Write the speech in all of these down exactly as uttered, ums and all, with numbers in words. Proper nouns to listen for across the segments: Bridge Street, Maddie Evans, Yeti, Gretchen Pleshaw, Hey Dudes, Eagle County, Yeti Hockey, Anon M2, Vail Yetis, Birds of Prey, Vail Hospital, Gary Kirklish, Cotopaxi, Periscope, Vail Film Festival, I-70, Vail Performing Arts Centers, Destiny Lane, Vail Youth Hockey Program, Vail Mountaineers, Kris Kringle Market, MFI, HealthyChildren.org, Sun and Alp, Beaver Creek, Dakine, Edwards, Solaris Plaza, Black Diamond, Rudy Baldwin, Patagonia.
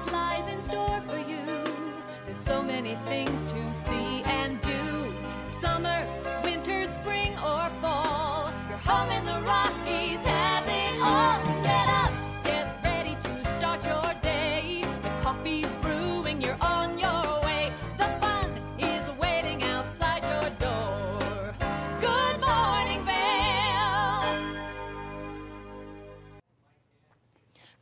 what lies in store for you. There's so many things to see and do. Summer, winter, spring, or fall. Your home in the Rockies has it all. So get up, get ready to start your day. The coffee's brewing, you're on your way. The fun is waiting outside your door. Good morning, Vail!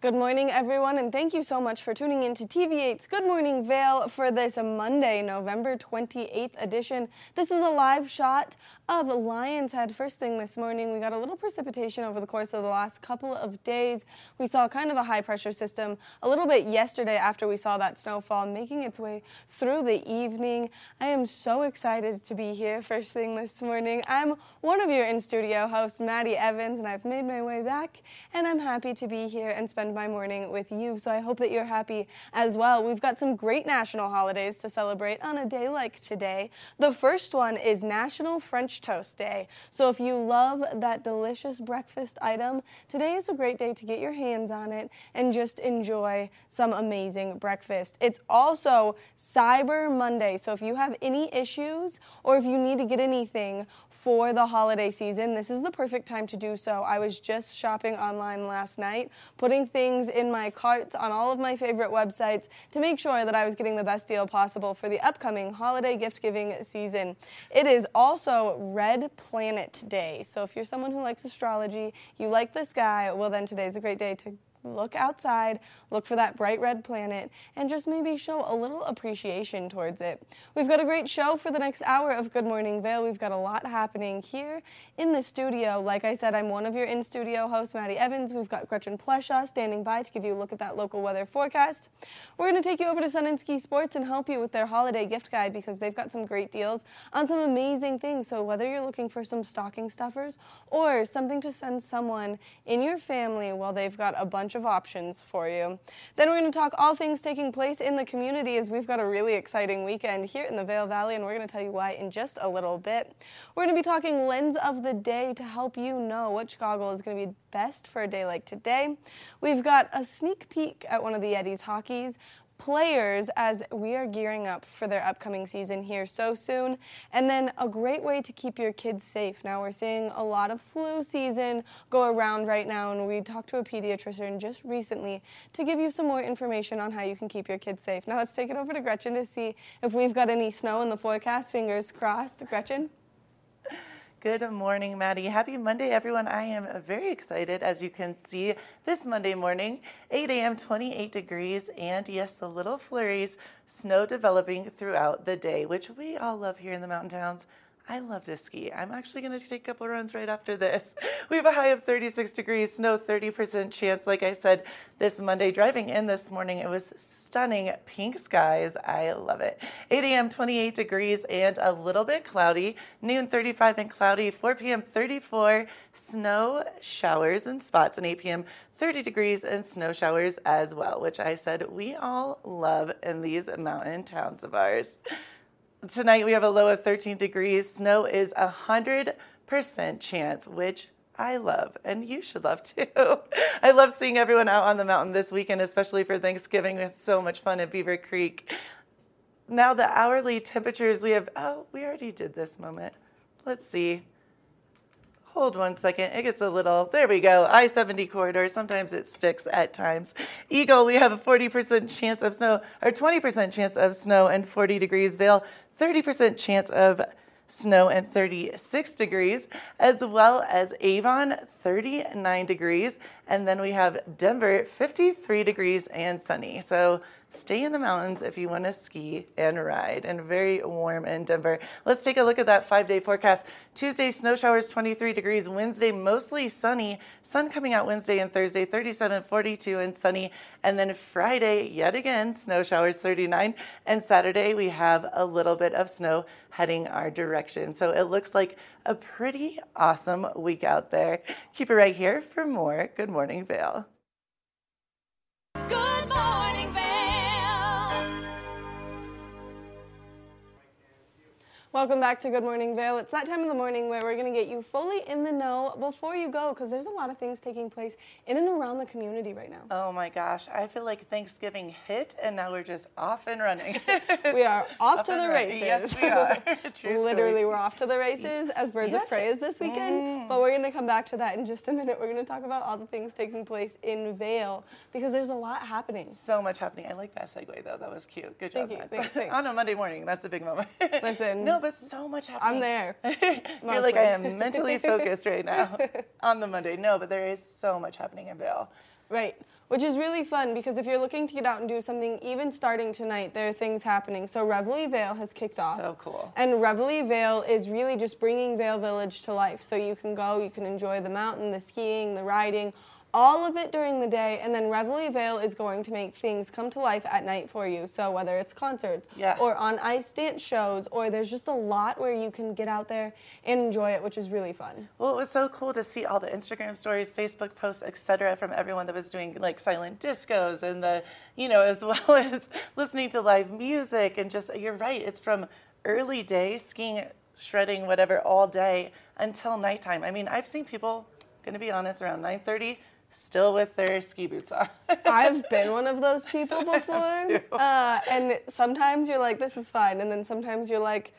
Good morning, everyone, and thank you so much for tuning in to T V eight's Good Morning Vail for this Monday, November twenty-eighth edition. This is a live shot of Lions Head. First thing this morning, we got a little precipitation over the course of the last couple of days. We saw kind of a high pressure system a little bit yesterday after we saw that snowfall making its way through the evening. I am so excited to be here first thing this morning. I'm one of your in-studio hosts, Maddie Evans, and I've made my way back, and I'm happy to be here and spend my morning with you, so I hope that you're happy as well. We've got some great national holidays to celebrate on a day like today. The first one is National French Toast Day. So if you love that delicious breakfast item, today is a great day to get your hands on it and just enjoy some amazing breakfast. It's also Cyber Monday. So if you have any issues or if you need to get anything for the holiday season, this is the perfect time to do so. I was just shopping online last night, putting things in my carts on all of my favorite websites to make sure that I was getting the best deal possible for the upcoming holiday gift giving season. It is also Red Planet Day. So if you're someone who likes astrology, you like the sky, well then today's a great day to look outside, look for that bright red planet, and just maybe show a little appreciation towards it. We've got a great show for the next hour of Good Morning Vail. We've got a lot happening here in the studio. Like I said, I'm one of your in-studio hosts, Maddie Evans. We've got Gretchen Pleshaw standing by to give you a look at that local weather forecast. We're going to take you over to Sun and Ski Sports and help you with their holiday gift guide because they've got some great deals on some amazing things. So whether you're looking for some stocking stuffers or something to send someone in your family, well, they've got a bunch of options for you. Then we're going to talk all things taking place in the community as we've got a really exciting weekend here in the Vail Valley, and we're going to tell you why in just a little bit. We're going to be talking lens of the day to help you know which goggle is going to be best for a day like today. We've got a sneak peek at one of the Yeti's hockeys players as we are gearing up for their upcoming season here so soon, and then a great way to keep your kids safe. Now we're seeing a lot of flu season go around right now, and we talked to a pediatrician just recently to give you some more information on how you can keep your kids safe. Now let's take it over to Gretchen to see if we've got any snow in the forecast. Fingers crossed. Gretchen? Good morning, Maddie. Happy Monday, everyone. I am very excited. As you can see, this Monday morning, eight A M, twenty-eight degrees, and yes, the little flurries, snow developing throughout the day, which we all love here in the mountain towns. I love to ski. I'm actually going to take a couple of runs right after this. We have a high of thirty-six degrees, snow thirty percent chance, like I said, this Monday. Driving in this morning, it was stunning pink skies. I love it. eight A M, twenty-eight degrees and a little bit cloudy. Noon, thirty-five and cloudy. four P M, thirty-four, snow showers and spots. And eight P M, thirty degrees and snow showers as well, which I said we all love in these mountain towns of ours. Tonight we have a low of thirteen degrees. Snow is a hundred percent chance, which I love, and you should love too. I love seeing everyone out on the mountain this weekend, especially for Thanksgiving. It's so much fun at Beaver Creek. Now the hourly temperatures we have. Oh, we already did this moment. Let's see. Hold one second. It gets a little, there we go. I seventy corridor. Sometimes it sticks at times. Eagle, we have a forty percent chance of snow, or twenty percent chance of snow and forty degrees. Vail, thirty percent chance of snow and thirty-six degrees, as well as Avon, thirty-nine degrees. And then we have Denver, fifty-three degrees and sunny. So stay in the mountains if you want to ski and ride, and very warm in Denver. Let's take a look at that five-day forecast. Tuesday, snow showers, twenty-three degrees. Wednesday, mostly sunny. Sun coming out Wednesday and Thursday, thirty-seven, forty-two, and sunny. And then Friday, yet again, snow showers, thirty-nine. And Saturday, we have a little bit of snow heading our direction. So it looks like a pretty awesome week out there. Keep it right here for more Good Morning Vail. Good morning, Vail. Welcome back to Good Morning Vail. It's that time of the morning where we're going to get you fully in the know before you go, because there's a lot of things taking place in and around the community right now. Oh my gosh, I feel like Thanksgiving hit and now we're just off and running. We are off, off to the races. Yes, we are. Literally, we're off to the races, as Birds yes. of Prey is this weekend, mm. but we're going to come back to that in just a minute. We're going to talk about all the things taking place in Vail, because there's a lot happening. So much happening. I like that segue though. That was cute. Good job. Thank you. Thanks, thanks. On a Monday morning, that's a big moment. Listen. No, but so much happening. I'm there. I feel like I am mentally focused right now on the Monday. No, but there is so much happening in Vail. Right, which is really fun, because if you're looking to get out and do something, even starting tonight, there are things happening. So Reveille Vail has kicked off. So cool. And Reveille Vail is really just bringing Vail Village to life. So you can go, you can enjoy the mountain, the skiing, the riding, all of it during the day, and then Reveille Vail is going to make things come to life at night for you. So whether it's concerts yeah. or on ice dance shows, or there's just a lot where you can get out there and enjoy it, which is really fun. Well, it was so cool to see all the Instagram stories, Facebook posts, et cetera from everyone that was doing like silent discos and the, you know, as well as listening to live music and just, you're right, it's from early day, skiing, shredding, whatever, all day until nighttime. I mean, I've seen people, gonna be honest, around nine thirty, still with their ski boots on. I've been one of those people before. Uh, and sometimes you're like, this is fine. And then sometimes you're like,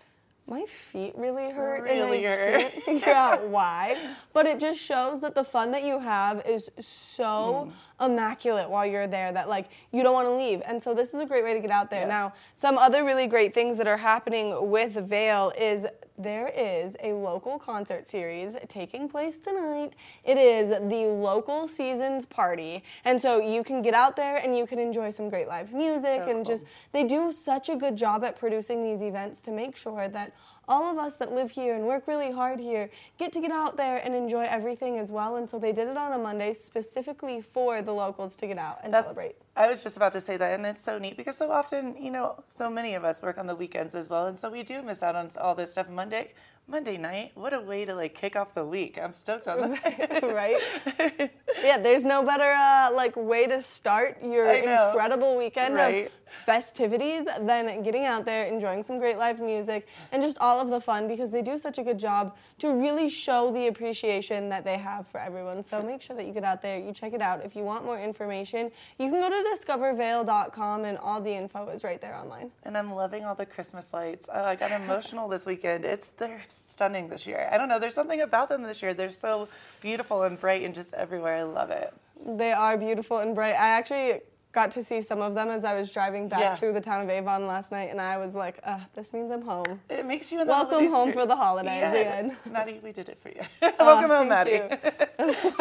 my feet really hurt really and I hurt. can't figure out why. But it just shows that the fun that you have is so mm. immaculate while you're there that like you don't want to leave. And so this is a great way to get out there. Yeah. Now, some other really great things that are happening with Vail is there is a local concert series taking place tonight. It is the Local Seasons Party. And so you can get out there and you can enjoy some great live music so and cool. just, they do such a good job at producing these events to make sure that all of us that live here and work really hard here get to get out there and enjoy everything as well. And so they did it on a Monday specifically for the locals to get out and That's, celebrate. I was just about to say that, and it's so neat because so often, you know, so many of us work on the weekends as well, and so we do miss out on all this stuff. Monday, Monday night, what a way to like kick off the week. I'm stoked on that. Right? Yeah, there's no better uh, like way to start your incredible weekend right. of festivities than getting out there, enjoying some great live music, and just all of the fun, because they do such a good job to really show the appreciation that they have for everyone. So make sure that you get out there, you check it out. If you want more information, you can go to discover vail dot com and all the info is right there online. And I'm loving all the Christmas lights. Oh, I got emotional this weekend. It's they're stunning this year. I don't know. There's something about them this year. They're so beautiful and bright and just everywhere. I love it. They are beautiful and bright. I actually got to see some of them as I was driving back yeah. through the town of Avon last night, and I was like, ugh, this means I'm home. It makes you in the Welcome holidays. home for the holidays. Yeah. Again. Maddie, we did it for you. Uh, Welcome home, Maddie.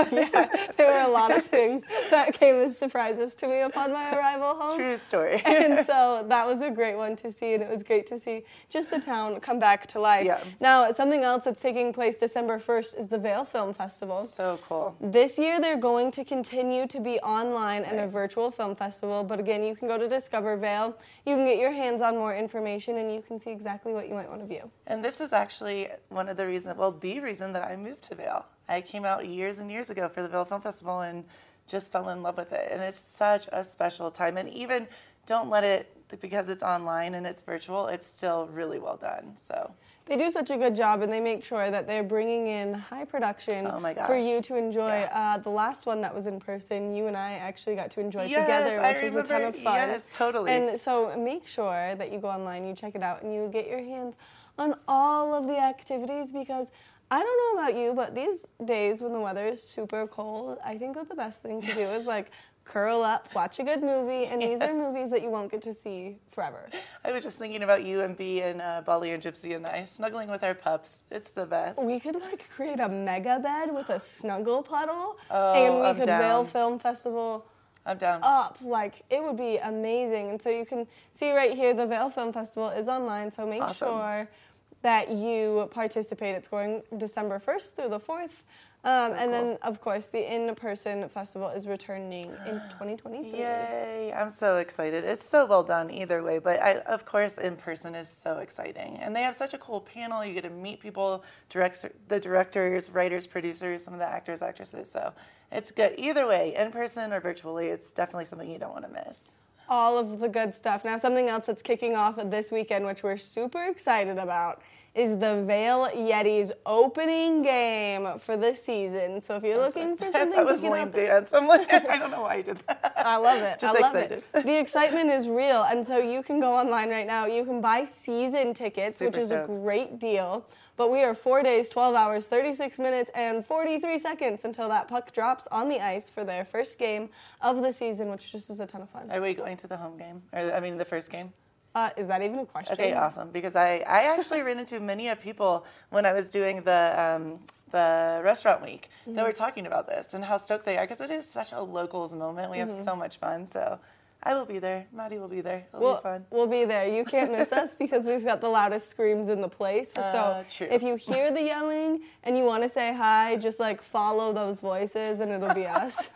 Yeah, there were a lot of things that came as surprises to me upon my arrival home. True story. And so that was a great one to see, and it was great to see just the town come back to life. Yeah. Now, something else that's taking place December first is the Vail Film Festival. So cool. This year, they're going to continue to be online right. and a virtual film festival, but again, you can go to Discover Vail. You can get your hands on more information and you can see exactly what you might want to view. And this is actually one of the reasons, well, the reason that I moved to Vail. I came out years and years ago for the Vail Film Festival and just fell in love with it. And it's such a special time. And even don't let it, because it's online and it's virtual, it's still really well done. So they do such a good job, and they make sure that they're bringing in high production oh my gosh. for you to enjoy. Yeah. Uh, the last one that was in person, you and I actually got to enjoy yes, together, which I was remember. a ton of fun. Yes, totally. And so make sure that you go online, you check it out, and you get your hands on all of the activities, because I don't know about you, but these days when the weather is super cold, I think that the best thing to do is like curl up, watch a good movie, and yes. these are movies that you won't get to see forever. I was just thinking about you and Bea and uh, Bali and Gypsy and I snuggling with our pups. It's the best. We could like create a mega bed with a snuggle puddle, oh, and we I'm could down. Vail Film Festival. I'm down. Up, like it would be amazing. And so you can see right here, the Vail Film Festival is online. So make awesome. sure that you participate. It's going December first through the fourth. Um, so and cool. then, of course, the in-person festival is returning in twenty twenty-three. Yay! I'm so excited. It's so well done either way, but I, of course, in-person is so exciting. And they have such a cool panel. You get to meet people, direct, the directors, writers, producers, some of the actors, actresses. So it's good. Either way, in-person or virtually, it's definitely something you don't want to miss. All of the good stuff. Now, something else that's kicking off this weekend, which we're super excited about, is the Vail Yetis opening game for this season. So if you're That's looking for something to get out there. That was lame dance. I'm like, I don't know why I did that. I love it. Just I love excited. it. The excitement is real. And so you can go online right now. You can buy season tickets, Super which is stoked. a great deal. But we are four days, twelve hours, thirty-six minutes, and forty-three seconds until that puck drops on the ice for their first game of the season, which just is a ton of fun. Are we going to the home game? Or, I mean, the first game? Uh, is that even a question? Okay, awesome. Because I, I actually ran into many of people when I was doing the um, the restaurant week mm-hmm. that were talking about this and how stoked they are. Because it is such a locals moment. We have mm-hmm. so much fun. So I will be there. Maddie will be there. It'll we'll, be fun. We'll be there. You can't miss us because we've got the loudest screams in the place. So uh, if you hear the yelling and you want to say hi, just like follow those voices and it'll be us.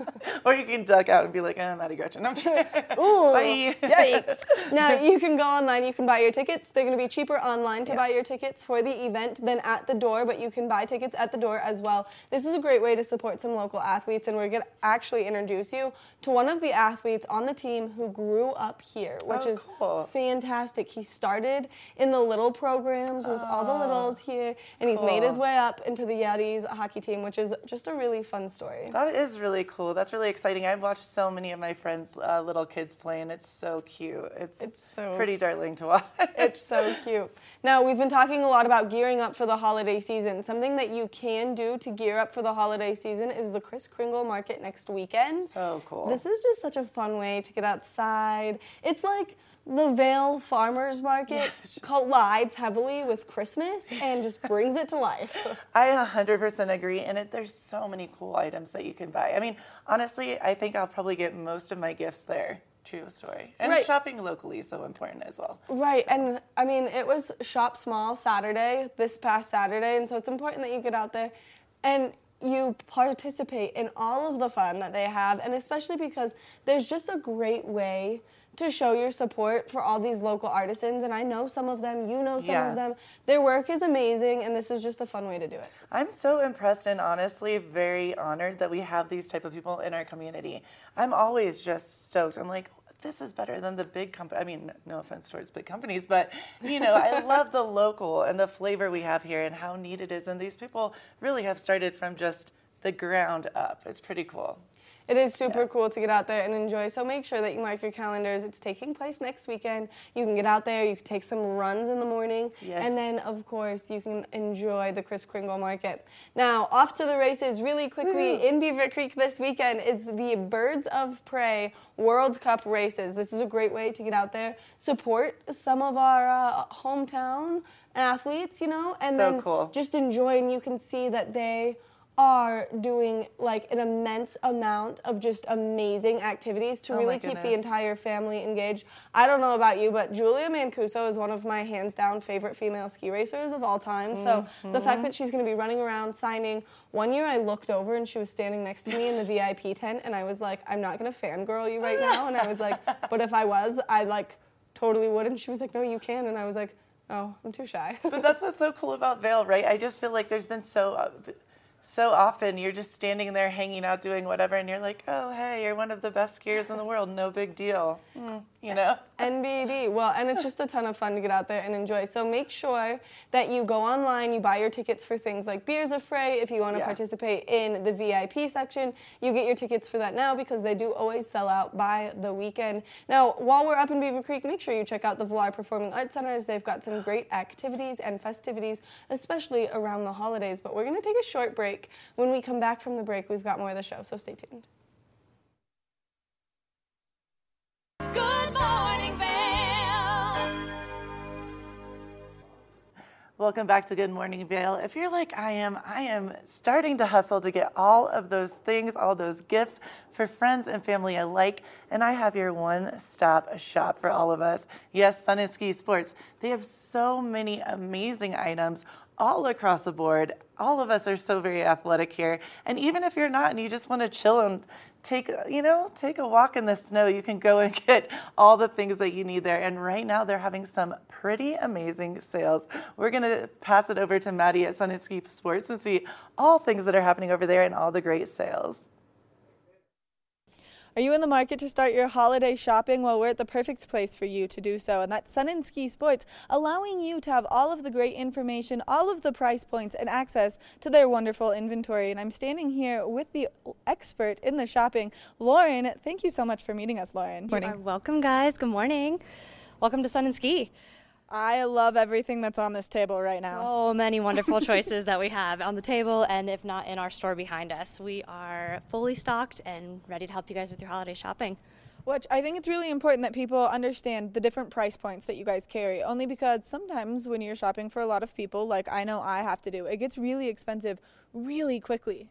Or you can duck out and be like, oh, Maddie Gretchen. I'm sure. Ooh, bye. Yikes. Now you can go online. You can buy your tickets. They're going to be cheaper online to yeah. buy your tickets for the event than at the door, but you can buy tickets at the door as well. This is a great way to support some local athletes, and we're going to actually introduce you to one of the athletes on the team who grew up here, which oh, is cool. fantastic. He started in the little programs with oh, all the littles here, and cool. he's made his way up into the Yetis hockey team, which is just a really fun story. That is really cool. That's really exciting. I've watched so many of my friends' uh, little kids play, and it's so cute. It's, it's so pretty darling to watch. It's so cute. Now, we've been talking a lot about gearing up for the holiday season. Something that you can do to gear up for the holiday season is the Kris Kringle Market next weekend. So cool. This is just such a fun way to get out outside. It's like the Vail Farmers Market yes. collides heavily with Christmas and just brings it to life. I one hundred percent agree, and it, there's so many cool items that you can buy. I mean, honestly, I think I'll probably get most of my gifts there. True story. And right. shopping locally is so important as well. Right. So. And, I mean, it was Shop Small Saturday, this past Saturday, and so it's important that you get out there and you participate in all of the fun that they have, and especially because there's just a great way to show your support for all these local artisans, and I know some of them, you know some yeah. of them. Their work is amazing, and this is just a fun way to do it. I'm so impressed and honestly very honored that we have these type of people in our community. I'm always just stoked. I'm like, this is better than the big company. I mean, no offense towards big companies, but, you know, I love the local and the flavor we have here and how neat it is. And these people really have started from just the ground up. It's pretty cool. It is super yeah. cool to get out there and enjoy. So make sure that you mark your calendars. It's taking place next weekend. You can get out there. You can take some runs in the morning. Yes. And then, of course, you can enjoy the Kris Kringle Market. Now, off to the races really quickly. Woo. In Beaver Creek this weekend, it's the Birds of Prey World Cup races. This is a great way to get out there, support some of our uh, hometown athletes, you know, and so then cool. just enjoy. And you can see that they are doing like an immense amount of just amazing activities to oh really keep the entire family engaged. I don't know about you, but Julia Mancuso is one of my hands down favorite female ski racers of all time. Mm-hmm. So the fact that she's going to be running around signing. One year I looked over and she was standing next to me in the V I P tent, and I was like, I'm not going to fangirl you right now. And I was like, but if I was, I like totally would. And she was like, no, you can. And I was like, oh, I'm too shy. But that's what's so cool about Vail, right? I just feel like there's been so... Uh, So often you're just standing there hanging out doing whatever and you're like, oh, hey, you're one of the best skiers in the world. No big deal. Mm, you know? N B D. Well, and it's just a ton of fun to get out there and enjoy. So make sure that you go online, you buy your tickets for things like Beers of Prey. If you want to yeah. participate in the V I P section, you get your tickets for that now because they do always sell out by the weekend. Now, while we're up in Beaver Creek, make sure you check out the Vail Performing Arts Centers. They've got some great activities and festivities, especially around the holidays. But we're going to take a short break. When we come back from the break, we've got more of the show, so stay tuned. Good morning, Vail! Welcome back to Good Morning, Vail. If you're like I am, I am starting to hustle to get all of those things, all those gifts for friends and family alike, and I have your one-stop shop for all of us. Yes, Sun and Ski Sports. They have so many amazing items all across the board. All of us are so very athletic here. And even if you're not and you just want to chill and take, you know, take a walk in the snow, you can go and get all the things that you need there. And right now they're having some pretty amazing sales. We're going to pass it over to Maddie at Sun and Ski Sports and see all things that are happening over there and all the great sales. Are you in the market to start your holiday shopping? Well, we're at the perfect place for you to do so, and that's Sun and Ski Sports, allowing you to have all of the great information, all of the price points, and access to their wonderful inventory. And I'm standing here with the expert in the shopping, Lauren. Thank you so much for meeting us, Lauren. Morning. You are welcome, guys. Good morning. Welcome to Sun and Ski. I love everything that's on this table right now. So many wonderful choices that we have on the table, and if not in our store behind us. We are fully stocked and ready to help you guys with your holiday shopping. Which I think it's really important that people understand the different price points that you guys carry, only because sometimes when you're shopping for a lot of people, like I know I have to do, it gets really expensive really quickly.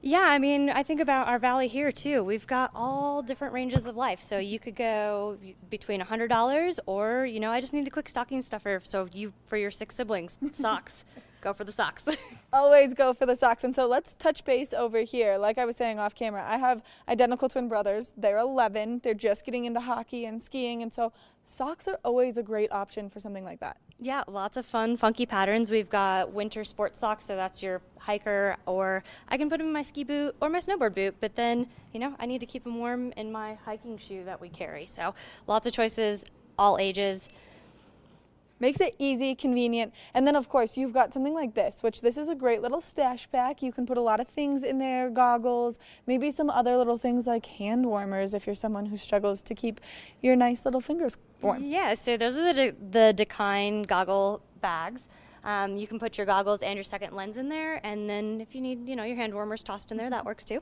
Yeah, I mean, I think about our valley here too. We've got all different ranges of life, so you could go between a hundred dollars, or you know, I just need a quick stocking stuffer. So you, for your six siblings, socks. Go for the socks. Always go for the socks. And so let's touch base over here. Like I was saying off camera, I have identical twin brothers. They're eleven. They're just getting into hockey and skiing. And so socks are always a great option for something like that. Yeah, lots of fun, funky patterns. We've got winter sports socks. So that's your hiker, or I can put them in my ski boot or my snowboard boot. But then, you know, I need to keep them warm in my hiking shoe that we carry. So lots of choices, all ages. Makes it easy, convenient, and then of course you've got something like this, which this is a great little stash pack. You can put a lot of things in there, goggles, maybe some other little things like hand warmers if you're someone who struggles to keep your nice little fingers warm. Yeah, so those are the, the Dakine goggle bags. Um, you can put your goggles and your second lens in there, and then if you need, you know, your hand warmers tossed in there, that works too.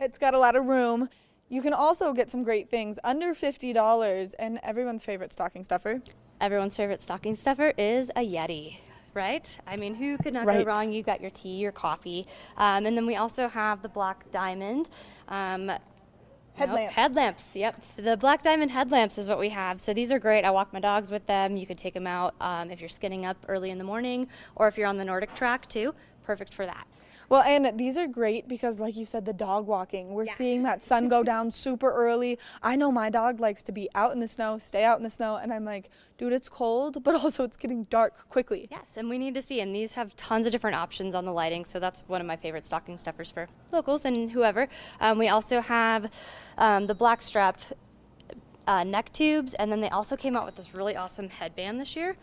It's got a lot of room. You can also get some great things under fifty dollars, and everyone's favorite stocking stuffer. Everyone's favorite stocking stuffer is a Yeti, right? I mean, who could not right. go wrong? You got your tea, your coffee. Um, and then we also have the Black Diamond. Um, headlamps. No, headlamps, yep. The Black Diamond headlamps is what we have. So these are great. I walk my dogs with them. You could take them out um, if you're skinning up early in the morning, or if you're on the Nordic track too, perfect for that. Well, and these are great because, like you said, the dog walking. We're yeah. seeing that sun go down super early. I know my dog likes to be out in the snow, stay out in the snow, and I'm like, dude, it's cold, but also it's getting dark quickly. Yes, and we need to see, and these have tons of different options on the lighting, so that's one of my favorite stocking stuffers for locals and whoever. Um, we also have um, the black strap uh, neck tubes, and then they also came out with this really awesome headband this year,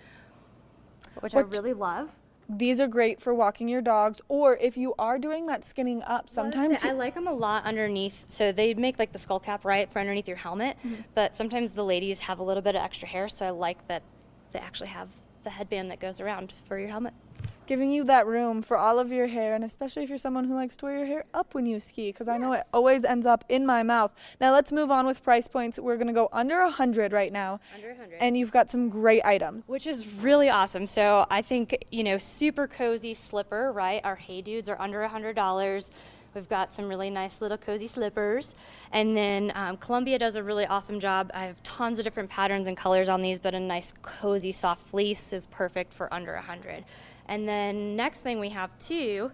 which what? I really love. These are great for walking your dogs, or if you are doing that skinning up sometimes. I like them a lot underneath. So they make like the skull cap, right, for underneath your helmet. Mm-hmm. But sometimes the ladies have a little bit of extra hair. So I like that they actually have the headband that goes around for your helmet. Giving you that room for all of your hair, and especially if you're someone who likes to wear your hair up when you ski, because yes. I know it always ends up in my mouth. Now let's move on with price points. We're going to go under a hundred right now. Under a hundred. And you've got some great items. Which is really awesome. So I think, you know, super cozy slipper, right? Our Hey Dudes are under a hundred dollars. We've got some really nice little cozy slippers. And then um, Columbia does a really awesome job. I have tons of different patterns and colors on these, but a nice cozy soft fleece is perfect for under a hundred. And then next thing we have too,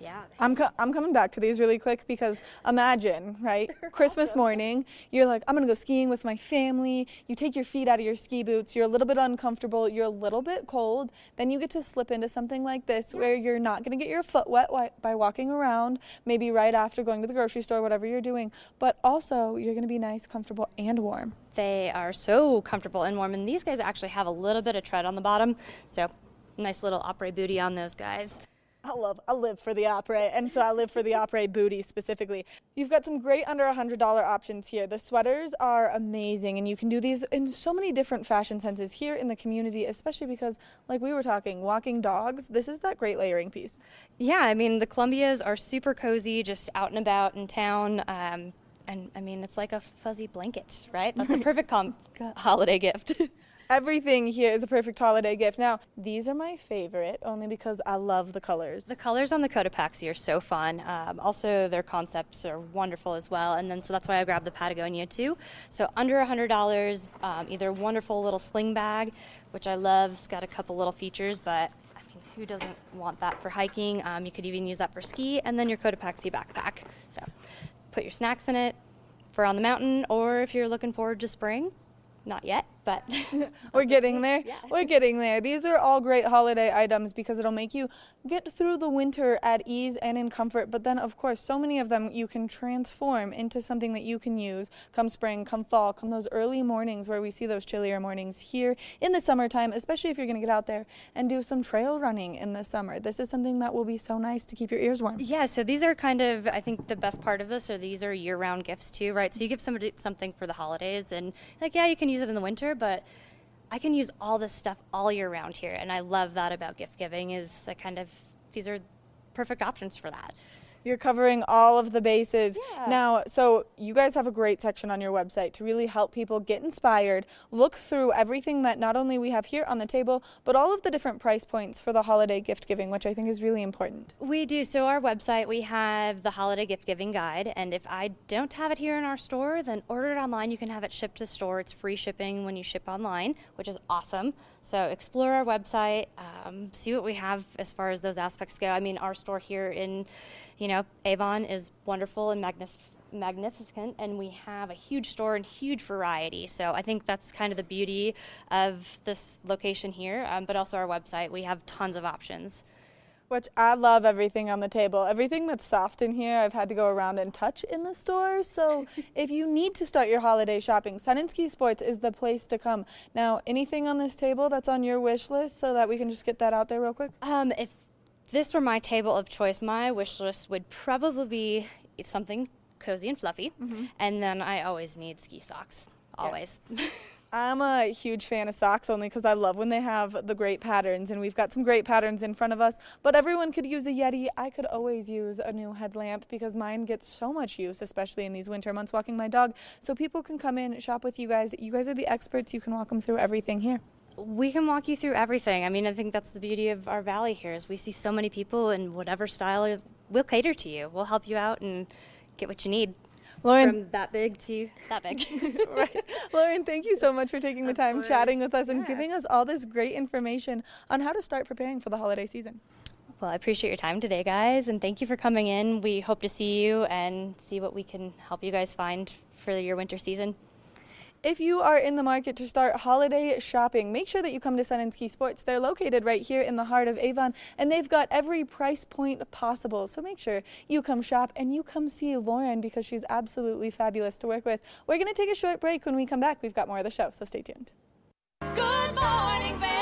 yeah. I'm, co I'm coming back to these really quick because imagine, right, Christmas awesome. morning, you're like, I'm going to go skiing with my family. You take your feet out of your ski boots. You're a little bit uncomfortable. You're a little bit cold. Then you get to slip into something like this yeah. where you're not going to get your foot wet by walking around, maybe right after going to the grocery store, whatever you're doing. But also, you're going to be nice, comfortable, and warm. They are so comfortable and warm. And these guys actually have a little bit of tread on the bottom. So nice little opera booty on those guys. I love, I live for the opera, and so I live for the opera booty specifically. You've got some great under a hundred dollar options here. The sweaters are amazing, and you can do these in so many different fashion senses here in the community, especially because, like we were talking, walking dogs, this is that great layering piece. Yeah, I mean, the Columbias are super cozy, just out and about in town. Um, and, I mean, it's like a fuzzy blanket, right? That's a perfect com holiday gift. Everything here is a perfect holiday gift. Now, these are my favorite only because I love the colors. The colors on the Cotopaxi are so fun. Um, also, their concepts are wonderful as well. And then, so that's why I grabbed the Patagonia too. So under a hundred dollars, um, either wonderful little sling bag, which I love. It's got a couple little features, but I mean, who doesn't want that for hiking? Um, you could even use that for ski, and then your Cotopaxi backpack. So put your snacks in it for on the mountain, or if you're looking forward to spring, Not yet, but we're getting there. Yeah. We're getting there. These are all great holiday items because it'll make you get through the winter at ease and in comfort. But then, of course, so many of them you can transform into something that you can use come spring, come fall, come those early mornings where we see those chillier mornings here in the summertime, especially if you're going to get out there and do some trail running in the summer. This is something that will be so nice to keep your ears warm. Yeah, so these are kind of, I think the best part of this are these are year-round gifts too, right? So you give somebody something for the holidays and like, yeah, you can use it in the winter, but I can use all this stuff all year round here, and I love that about gift giving is I kind of these are perfect options for that. You're covering all of the bases. Yeah. Now, so you guys have a great section on your website to really help people get inspired, look through everything that not only we have here on the table, but all of the different price points for the holiday gift giving, which I think is really important. We do. So our website, we have the holiday gift giving guide. And if I don't have it here in our store, then order it online. You can have it shipped to store. It's free shipping when you ship online, which is awesome. So explore our website, um, see what we have as far as those aspects go. I mean, our store here in, you know, Avon is wonderful and magnific magnificent, and we have a huge store and huge variety. So I think that's kind of the beauty of this location here, um, but also our website. We have tons of options. Which I love everything on the table. Everything that's soft in here, I've had to go around and touch in the store. So if you need to start your holiday shopping, Sun and Ski Sports is the place to come. Now, anything on this table that's on your wish list so that we can just get that out there real quick? Um, if this were my table of choice, my wish list would probably be something cozy and fluffy. Mm-hmm. And then I always need ski socks, always. Yeah. I'm a huge fan of socks only because I love when they have the great patterns, and we've got some great patterns in front of us, but everyone could use a Yeti. I could always use a new headlamp because mine gets so much use, especially in these winter months walking my dog. So people can come in, shop with you guys. You guys are the experts. You can walk them through everything here. We can walk you through everything. I mean, I think that's the beauty of our valley here is we see so many people in whatever style. We'll cater to you. We'll help you out and get what you need. Lauren, from that big to that big. Right. Lauren, thank you so much for taking the time chatting with us and yeah. giving us all this great information on how to start preparing for the holiday season. Well, I appreciate your time today, guys, and thank you for coming in. We hope to see you and see what we can help you guys find for your winter season. If you are in the market to start holiday shopping, make sure that you come to Sun and Ski Sports. They're located right here in the heart of Avon, and they've got every price point possible. So make sure you come shop and you come see Lauren because she's absolutely fabulous to work with. We're going to take a short break. When we come back, we've got more of the show, so stay tuned. Good morning, Vail.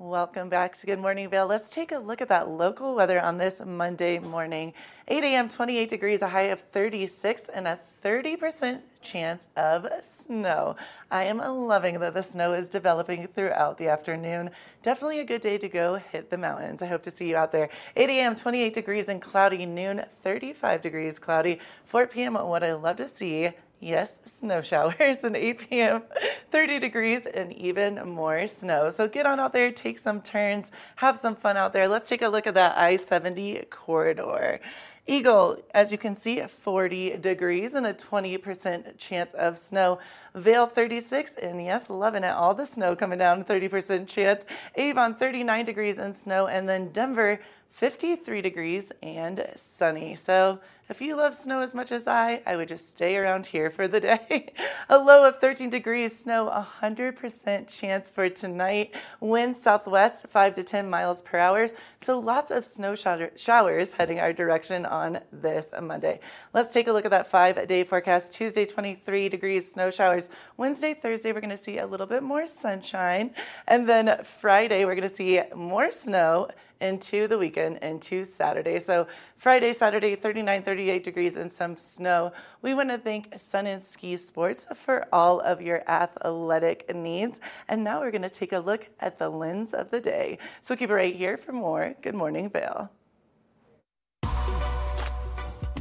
Welcome back to Good Morning Vail. Let's take a look at that local weather on this Monday morning. eight A M, twenty-eight degrees, a high of thirty-six, and a thirty percent chance of snow. I am loving that the snow is developing throughout the afternoon. Definitely a good day to go hit the mountains. I hope to see you out there. eight A M, twenty-eight degrees and cloudy. Noon, thirty-five degrees, cloudy. four P M, what I love to see. Yes, snow showers, and eight P M, thirty degrees and even more snow. So get on out there, take some turns, have some fun out there. Let's take a look at that I seventy corridor. Eagle, as you can see, forty degrees and a twenty percent chance of snow. Vail, thirty-six, and yes, loving it. All the snow coming down, thirty percent chance. Avon, thirty-nine degrees and snow. And then Denver, fifty-three degrees and sunny. So if you love snow as much as I, I would just stay around here for the day. A low of thirteen degrees, snow, one hundred percent chance for tonight. Wind southwest, five to ten miles per hour. So lots of snow showers heading our direction on this Monday. Let's take a look at that five-day forecast. Tuesday, twenty-three degrees, snow showers. Wednesday, Thursday, we're going to see a little bit more sunshine. And then Friday, we're going to see more snow into the weekend, into Saturday. So Friday, Saturday, thirty-nine, thirty-eight degrees and some snow. We want to thank Sun and Ski Sports for all of your athletic needs. And now we're going to take a look at the lens of the day. So keep it right here for more Good Morning Vail.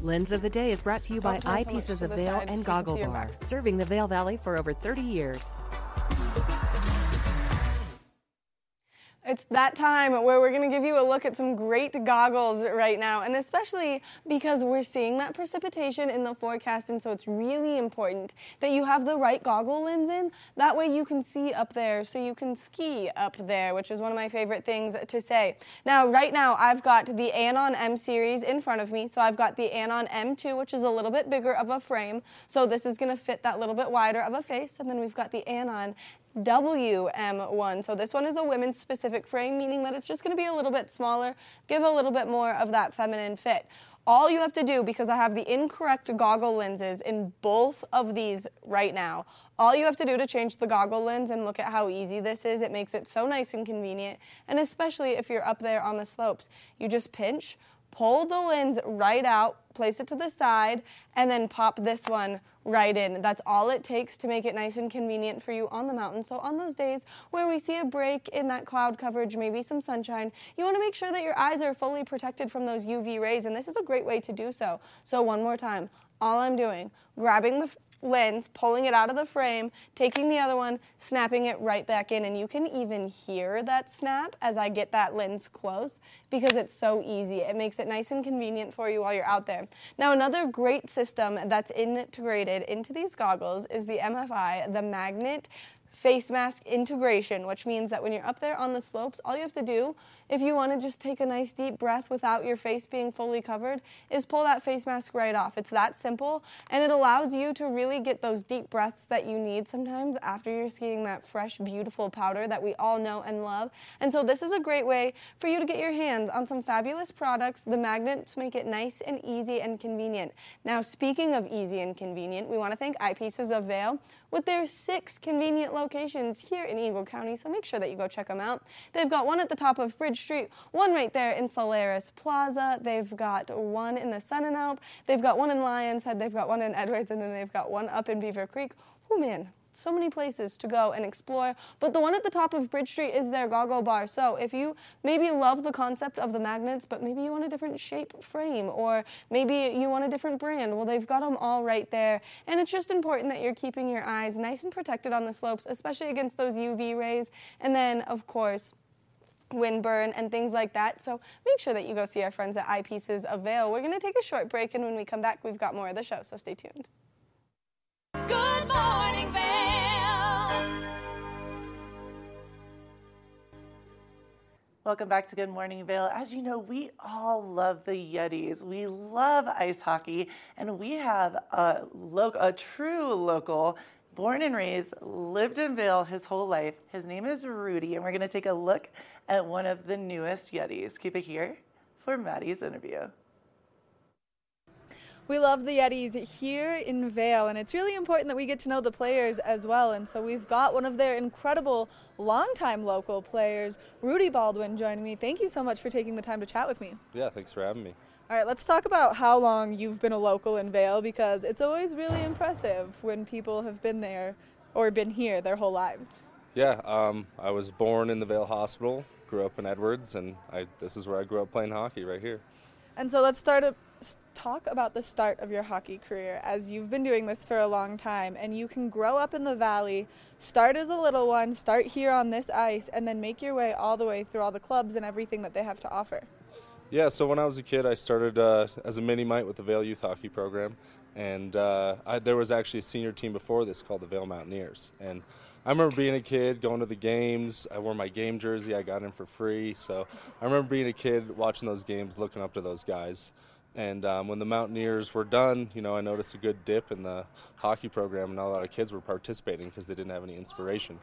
Lens of the Day is brought to you by Eyepieces of Vail and Goggle Bar, serving the Vail Valley for over thirty years. It's that time where we're going to give you a look at some great goggles right now, and especially because we're seeing that precipitation in the forecast, and so it's really important that you have the right goggle lens in. That way you can see up there, so you can ski up there, which is one of my favorite things to say. Now, right now, I've got the Anon M series in front of me, so I've got the Anon M two, which is a little bit bigger of a frame, so this is going to fit that little bit wider of a face, and then we've got the Anon W M one. So this one is a women's specific frame, meaning that it's just going to be a little bit smaller, give a little bit more of that feminine fit. All you have to do, because I have the incorrect goggle lenses in both of these right now, all you have to do to change the goggle lens, and look at how easy this is. It makes it so nice and convenient, and especially if you're up there on the slopes, you just pinch, pull the lens right out, place it to the side, and then pop this one right in. That's all it takes to make it nice and convenient for you on the mountain. So on those days where we see a break in that cloud coverage, maybe some sunshine, you want to make sure that your eyes are fully protected from those U V rays, and this is a great way to do so. So one more time, all I'm doing, grabbing the lens, pulling it out of the frame, taking the other one, snapping it right back in, and you can even hear that snap as I get that lens close, because it's so easy. It makes it nice and convenient for you while you're out there. Now, another great system that's integrated into these goggles is the M F I, the magnet face mask integration, which means that when you're up there on the slopes, all you have to do, if you want to just take a nice deep breath without your face being fully covered, is pull that face mask right off. It's that simple, and it allows you to really get those deep breaths that you need sometimes after you're skiing that fresh, beautiful powder that we all know and love. And so this is a great way for you to get your hands on some fabulous products. The magnets make it nice and easy and convenient. Now, speaking of easy and convenient, we want to thank Eyepieces of Vail with their six convenient locations here in Eagle County, so make sure that you go check them out. They've got one at the top of Bridge Street, one right there in Solaris Plaza, they've got one in the Sun and Alp, they've got one in Lions Head, they've got one in Edwards, and then they've got one up in Beaver Creek. Oh man, so many places to go and explore, but the one at the top of Bridge Street is their goggle bar. So if you maybe love the concept of the magnets, but maybe you want a different shape frame, or maybe you want a different brand, well, they've got them all right there. And it's just important that you're keeping your eyes nice and protected on the slopes, especially against those U V rays, and then of course wind burn and things like that. So make sure that you go see our friends at Eyepieces of Vail. We're going to take a short break, and when we come back, we've got more of the show, so stay tuned. Good morning, Vail. Welcome back to Good Morning Vail. As you know, we all love the Yetis. We love ice hockey, and we have a, a true local, born and raised, lived in Vail his whole life. His name is Rudy, and we're going to take a look at one of the newest Yetis. Keep it here for Maddie's interview. We love the Yetis here in Vail, and it's really important that we get to know the players as well. And so we've got one of their incredible longtime local players, Rudy Baldwin, joining me. Thank you so much for taking the time to chat with me. Yeah, thanks for having me. All right, let's talk about how long you've been a local in Vail, because it's always really impressive when people have been there or been here their whole lives. Yeah, um, I was born in the Vail Hospital, grew up in Edwards, and I, this is where I grew up playing hockey, right here. And so let's start a talk about the start of your hockey career, as you've been doing this for a long time, and you can grow up in the valley, start as a little one, start here on this ice, and then make your way all the way through all the clubs and everything that they have to offer. Yeah, so when I was a kid, I started uh, as a mini-mite with the Vail Youth Hockey Program, and uh, I, there was actually a senior team before this called the Vail Mountaineers, and I remember being a kid, going to the games. I wore my game jersey, I got in for free, so I remember being a kid, watching those games, looking up to those guys. And um, when the Mountaineers were done, you know, I noticed a good dip in the hockey program, and not a lot of kids were participating because they didn't have any inspiration,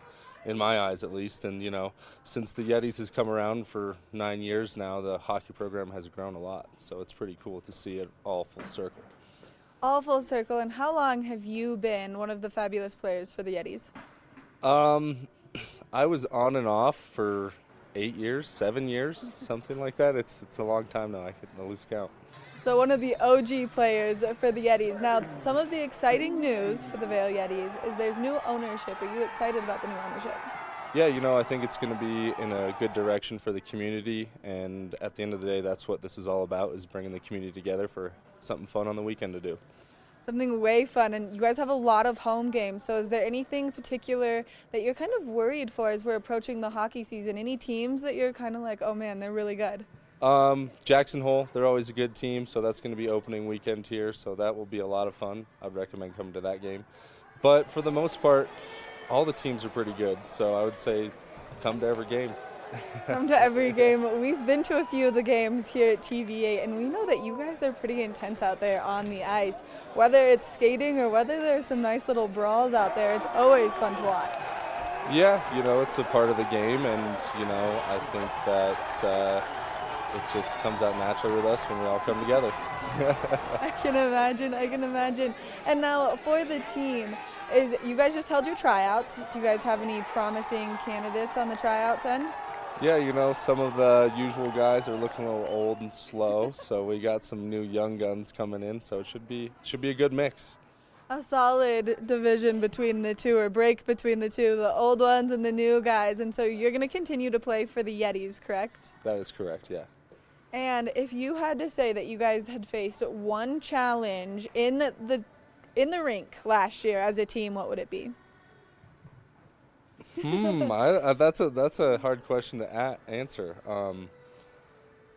in my eyes at least. And, you know, since the Yetis has come around for nine years now, the hockey program has grown a lot. So it's pretty cool to see it all full circle. All full circle. And how long have you been one of the fabulous players for the Yetis? Um, I was on and off for eight years, seven years, something like that. It's, it's a long time now. I could lose count. So one of the O G players for the Yetis. Now, some of the exciting news for the Vail Yetis is there's new ownership. Are you excited about the new ownership? Yeah, you know, I think it's going to be in a good direction for the community. And at the end of the day, that's what this is all about, is bringing the community together for something fun on the weekend to do. Something way fun. And you guys have a lot of home games, so is there anything particular that you're kind of worried for as we're approaching the hockey season? Any teams that you're kind of like, oh man, they're really good? Um, Jackson Hole, they're always a good team, so that's going to be opening weekend here, so that will be a lot of fun. I'd recommend coming to that game. But for the most part, all the teams are pretty good, so I would say come to every game. Come to every game. We've been to a few of the games here at T V A, and we know that you guys are pretty intense out there on the ice. Whether it's skating or whether there's some nice little brawls out there, it's always fun to watch. Yeah, you know, it's a part of the game, and, you know, I think that uh, it just comes out naturally with us when we all come together. I can imagine. I can imagine. And now for the team, is you guys just held your tryouts. Do you guys have any promising candidates on the tryouts end? Yeah, you know, some of the usual guys are looking a little old and slow, so we got some new young guns coming in, so it should be should be a good mix. A solid division between the two, or break between the two, the old ones and the new guys, and so you're going to continue to play for the Yetis, correct? That is correct, yeah. And if you had to say that you guys had faced one challenge in the in the rink last year as a team, what would it be? hmm, I, that's a that's a hard question to a answer. Um,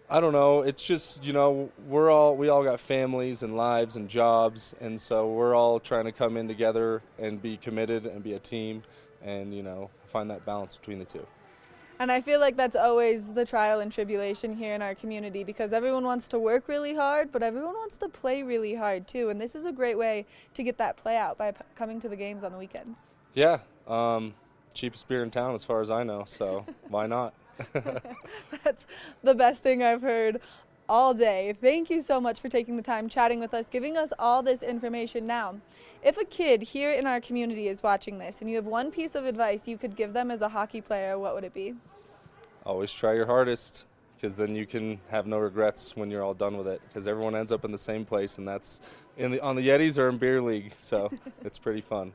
I don't know. It's just, you know, we're all we all got families and lives and jobs, and so we're all trying to come in together and be committed and be a team, and you know, find that balance between the two. And I feel like that's always the trial and tribulation here in our community, because everyone wants to work really hard, but everyone wants to play really hard too. And this is a great way to get that play out by p coming to the games on the weekends. Yeah. Um, Cheapest beer in town as far as I know, so why not? That's the best thing I've heard all day. Thank you so much for taking the time chatting with us, giving us all this information. Now, if a kid here in our community is watching this and you have one piece of advice you could give them as a hockey player, what would it be? Always try your hardest, because then you can have no regrets when you're all done with it, because everyone ends up in the same place, and that's in the, on the Yetis or in beer league, so it's pretty fun.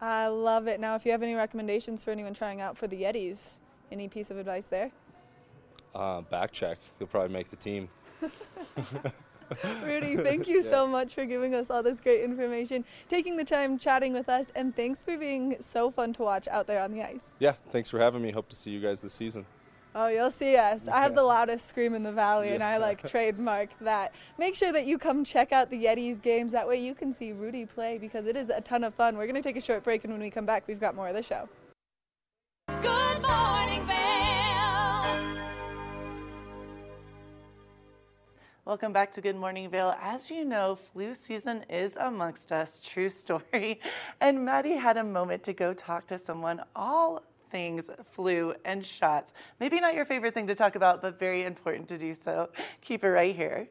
I love it. Now, if you have any recommendations for anyone trying out for the Yetis, any piece of advice there? Uh, back check. You'll probably make the team. Rudy, thank you yeah. so much for giving us all this great information, taking the time chatting with us, and thanks for being so fun to watch out there on the ice. Yeah, thanks for having me. Hope to see you guys this season. Oh, you'll see us. Yeah. I have the loudest scream in the valley, yeah. and I like trademark that. Make sure that you come check out the Yetis games. That way you can see Rudy play, because it is a ton of fun. We're going to take a short break, and when we come back, we've got more of the show. Good morning, Vail. Welcome back to Good Morning Vail. As you know, flu season is amongst us. True story. And Maddie had a moment to go talk to someone all things flu and shots. Maybe not your favorite thing to talk about, but very important to do so. Keep it right here.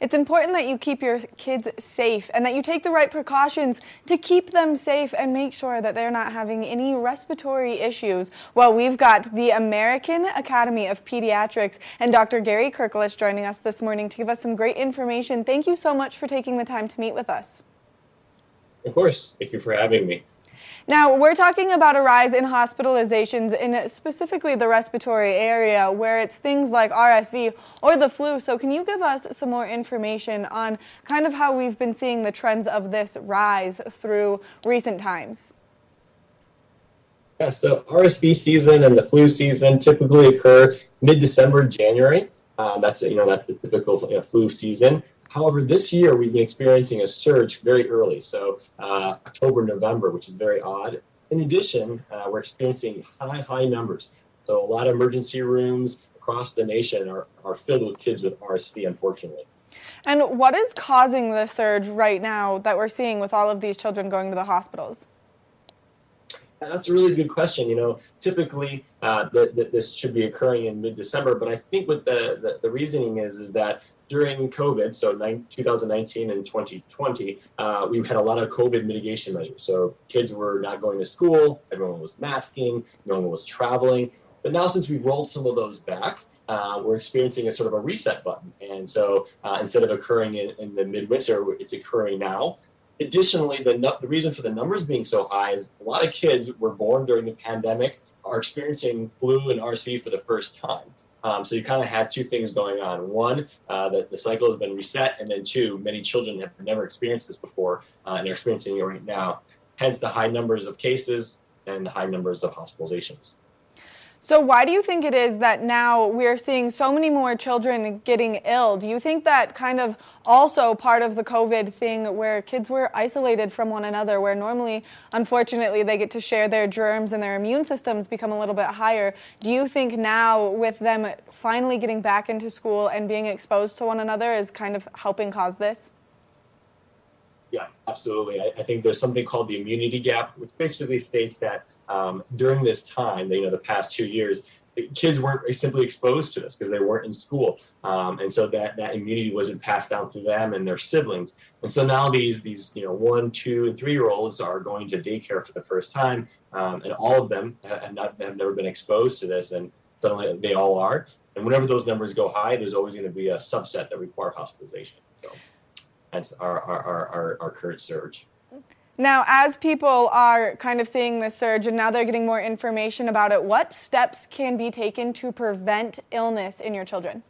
It's important that you keep your kids safe and that you take the right precautions to keep them safe and make sure that they're not having any respiratory issues. Well, we've got the American Academy of Pediatrics and Doctor Gary Kirklish joining us this morning to give us some great information. Thank you so much for taking the time to meet with us. Of course. Thank you for having me. Now, we're talking about a rise in hospitalizations in specifically the respiratory area, where it's things like R S V or the flu. So can you give us some more information on kind of how we've been seeing the trends of this rise through recent times? Yeah, so R S V season and the flu season typically occur mid-December, January. Um, that's, you know, that's the typical, you know, flu season. However, this year we've been experiencing a surge very early, so uh, October, November, which is very odd. In addition, uh, we're experiencing high, high numbers. So a lot of emergency rooms across the nation are, are filled with kids with R S V, unfortunately. And what is causing the surge right now that we're seeing with all of these children going to the hospitals? That's a really good question. You know, typically uh, the, the, this should be occurring in mid-December, but I think what the, the, the reasoning is is that during COVID, so two thousand nineteen and twenty twenty, uh, we had a lot of COVID mitigation measures. So kids were not going to school, everyone was masking, no one was traveling. But now since we've rolled some of those back, Uh, we're experiencing a sort of a reset button. And so uh, instead of occurring in, in the midwinter, it's occurring now. Additionally, the, no the reason for the numbers being so high is a lot of kids were born during the pandemic, are experiencing flu and R S V for the first time. Um, so you kind of have two things going on. One, uh, that the cycle has been reset, and then two, many children have never experienced this before, uh, and they're experiencing it right now. Hence the high numbers of cases and the high numbers of hospitalizations. So why do you think it is that now we're seeing so many more children getting ill? Do you think that kind of also part of the COVID thing where kids were isolated from one another, where normally, unfortunately, they get to share their germs and their immune systems become a little bit higher? Do you think now with them finally getting back into school and being exposed to one another is kind of helping cause this? Yeah, absolutely. I, I think there's something called the immunity gap, which basically states that um, during this time, you know, the past two years, the kids weren't simply exposed to this because they weren't in school. Um, and so that, that immunity wasn't passed down to them and their siblings. And so now these, these you know, one, two, and three-year-olds are going to daycare for the first time, um, and all of them have, not, have never been exposed to this, and suddenly they all are. And whenever those numbers go high, there's always going to be a subset that require hospitalization. So. That's our, our, our, our current surge. Now, as people are kind of seeing this surge and now they're getting more information about it, what steps can be taken to prevent illness in your children?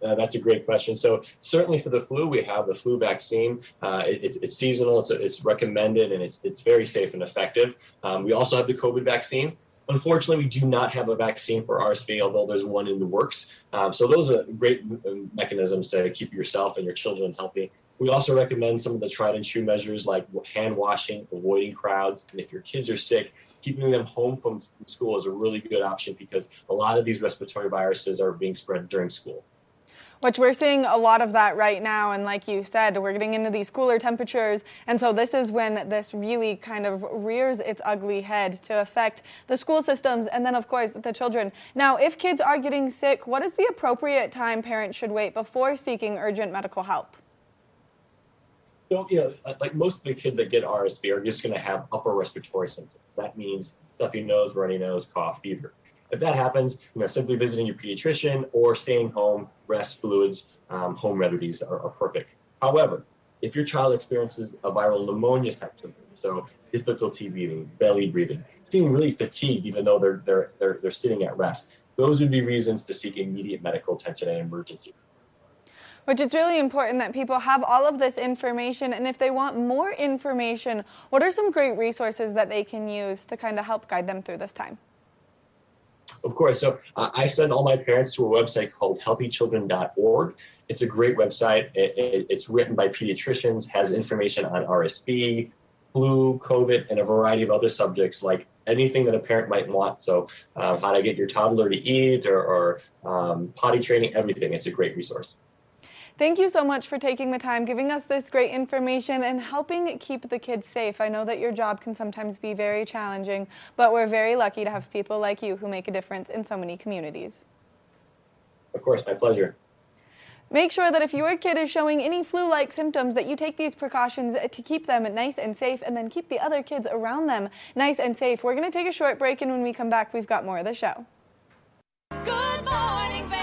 Uh, that's a great question. So certainly for the flu, we have the flu vaccine. Uh, it, it's, it's seasonal, it's, it's recommended, and it's, it's very safe and effective. Um, we also have the COVID vaccine. Unfortunately, we do not have a vaccine for R S V, although there's one in the works. Um, so those are great mechanisms to keep yourself and your children healthy. We also recommend some of the tried and true measures like hand washing, avoiding crowds, and if your kids are sick, keeping them home from school is a really good option because a lot of these respiratory viruses are being spread during school. Which we're seeing a lot of that right now, and like you said, we're getting into these cooler temperatures, and so this is when this really kind of rears its ugly head to affect the school systems and then, of course, the children. Now, if kids are getting sick, what is the appropriate time parents should wait before seeking urgent medical help? So, you know, like most of the kids that get R S V are just going to have upper respiratory symptoms. That means stuffy nose, runny nose, cough, fever. If that happens, you know, simply visiting your pediatrician or staying home, rest, fluids, um, home remedies are, are perfect. However, if your child experiences a viral pneumonia symptom, so difficulty breathing, belly breathing, seeming really fatigued even though they're, they're, they're, they're sitting at rest, those would be reasons to seek immediate medical attention and emergency. Which it's really important that people have all of this information, and if they want more information, what are some great resources that they can use to kind of help guide them through this time? Of course. So uh, I send all my parents to a website called healthy children dot org. It's a great website. It, it, it's written by pediatricians, has information on R S V, flu, COVID, and a variety of other subjects like anything that a parent might want. So um, how to get your toddler to eat or, or um, potty training, everything. It's a great resource. Thank you so much for taking the time, giving us this great information and helping keep the kids safe. I know that your job can sometimes be very challenging, but we're very lucky to have people like you who make a difference in so many communities. Of course, my pleasure. Make sure that if your kid is showing any flu-like symptoms that you take these precautions to keep them nice and safe and then keep the other kids around them nice and safe. We're going to take a short break, and when we come back, we've got more of the show. Good morning, baby.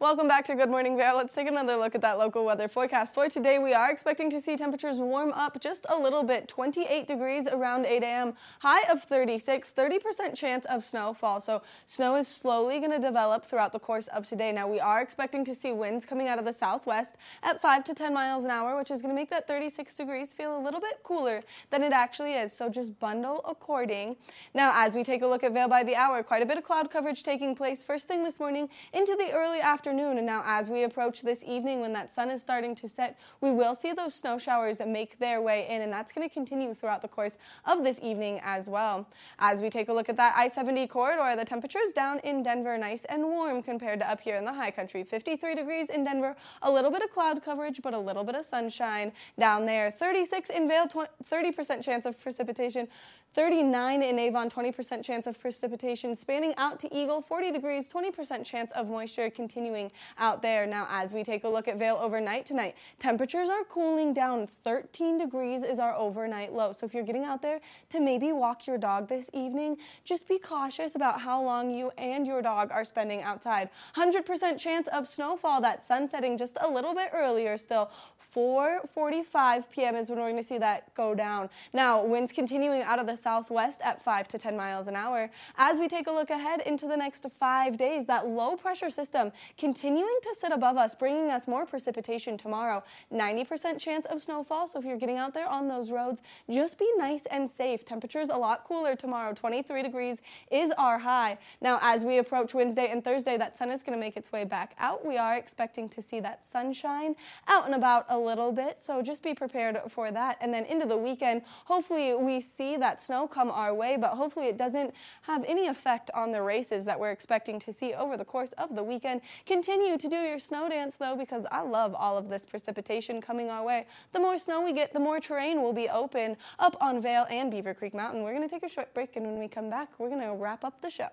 Welcome back to Good Morning Vail. Let's take another look at that local weather forecast. For today, we are expecting to see temperatures warm up just a little bit. twenty-eight degrees around eight a m High of thirty-six, thirty percent chance of snowfall. So snow is slowly going to develop throughout the course of today. Now, we are expecting to see winds coming out of the southwest at five to ten miles an hour, which is going to make that thirty-six degrees feel a little bit cooler than it actually is. So just bundle according. Now, as we take a look at Vail by the hour, quite a bit of cloud coverage taking place first thing this morning into the early afternoon. And now as we approach this evening when that sun is starting to set, we will see those snow showers make their way in, and that's going to continue throughout the course of this evening as well. As we take a look at that I seventy corridor, the temperatures down in Denver nice and warm compared to up here in the high country. fifty-three degrees in Denver, a little bit of cloud coverage, but a little bit of sunshine down there. thirty-six in Vail, thirty percent chance of precipitation. thirty-nine in Avon, twenty percent chance of precipitation. Spanning out to Eagle, forty degrees, twenty percent chance of moisture continuing out there. Now, as we take a look at Vail overnight tonight, temperatures are cooling down. thirteen degrees is our overnight low. So if you're getting out there to maybe walk your dog this evening, just be cautious about how long you and your dog are spending outside. one hundred percent chance of snowfall. That sun setting just a little bit earlier still. four forty-five p m is when we're going to see that go down. Now, winds continuing out of the southwest at five to ten miles an hour. As we take a look ahead into the next five days, that low pressure system continuing to sit above us, bringing us more precipitation tomorrow. ninety percent chance of snowfall, so if you're getting out there on those roads, just be nice and safe. Temperatures a lot cooler tomorrow. twenty-three degrees is our high. Now, as we approach Wednesday and Thursday, that sun is going to make its way back out. We are expecting to see that sunshine out and about a little bit, so just be prepared for that. And then into the weekend, hopefully we see that snow come our way, but hopefully it doesn't have any effect on the races that we're expecting to see over the course of the weekend. Continue to do your snow dance, though, because I love all of this precipitation coming our way. The more snow we get, the more terrain will be open up on Vail and Beaver Creek Mountain. We're going to take a short break, and when we come back, we're going to wrap up the show.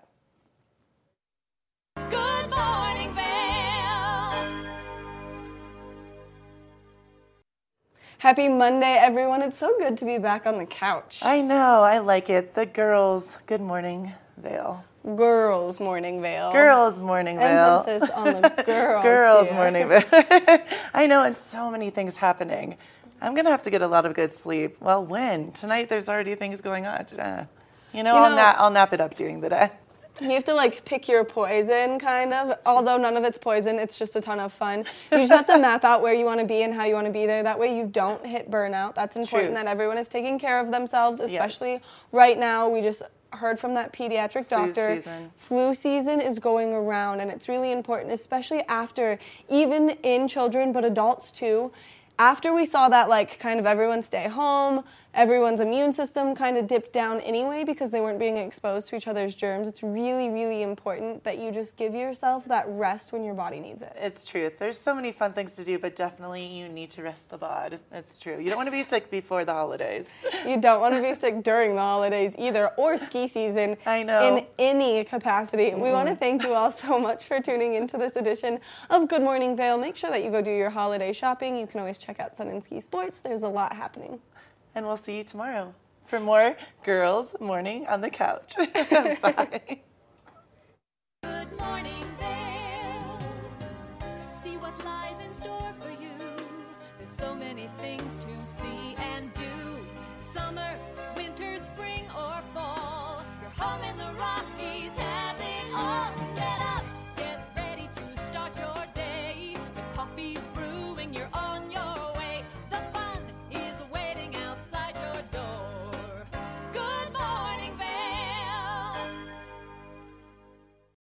Good morning, Vail. Happy Monday, everyone. It's so good to be back on the couch. I know. I like it. The girls. Good morning, Vail. Girls morning Vail. Girls morning Vail. Emphasis on the girls. Girls here. Morning Vail. I know, and so many things happening. I'm going to have to get a lot of good sleep. Well, when? Tonight there's already things going on. Uh, you know, you I'll, know na I'll nap it up during the day. You have to, like, pick your poison, kind of. Although none of it's poison, it's just a ton of fun. You just have to map out where you want to be and how you want to be there. That way you don't hit burnout. That's important. Truth. That everyone is taking care of themselves, especially yes. right now. We just heard from that pediatric doctor. Flu season. Flu season is going around, and it's really important, especially after, even in children, but adults too. After we saw that, like, kind of everyone stay home, everyone's immune system kind of dipped down anyway because they weren't being exposed to each other's germs. It's really, really important that you just give yourself that rest when your body needs it. It's true. There's so many fun things to do, but definitely you need to rest the bod. It's true. You don't want to be sick before the holidays. You don't want to be sick during the holidays either, or ski season. I know. In any capacity. Mm-hmm. We want to thank you all so much for tuning into this edition of Good Morning Vail. Make sure that you go do your holiday shopping. You can always check out Sun and Ski Sports. There's a lot happening. And we'll see you tomorrow for more Girls Morning on the Couch. Bye. Good morning, Vail. See what lies in store for you. There's so many things to see and do. Summer, winter, spring, or fall. You're home in the Rockies.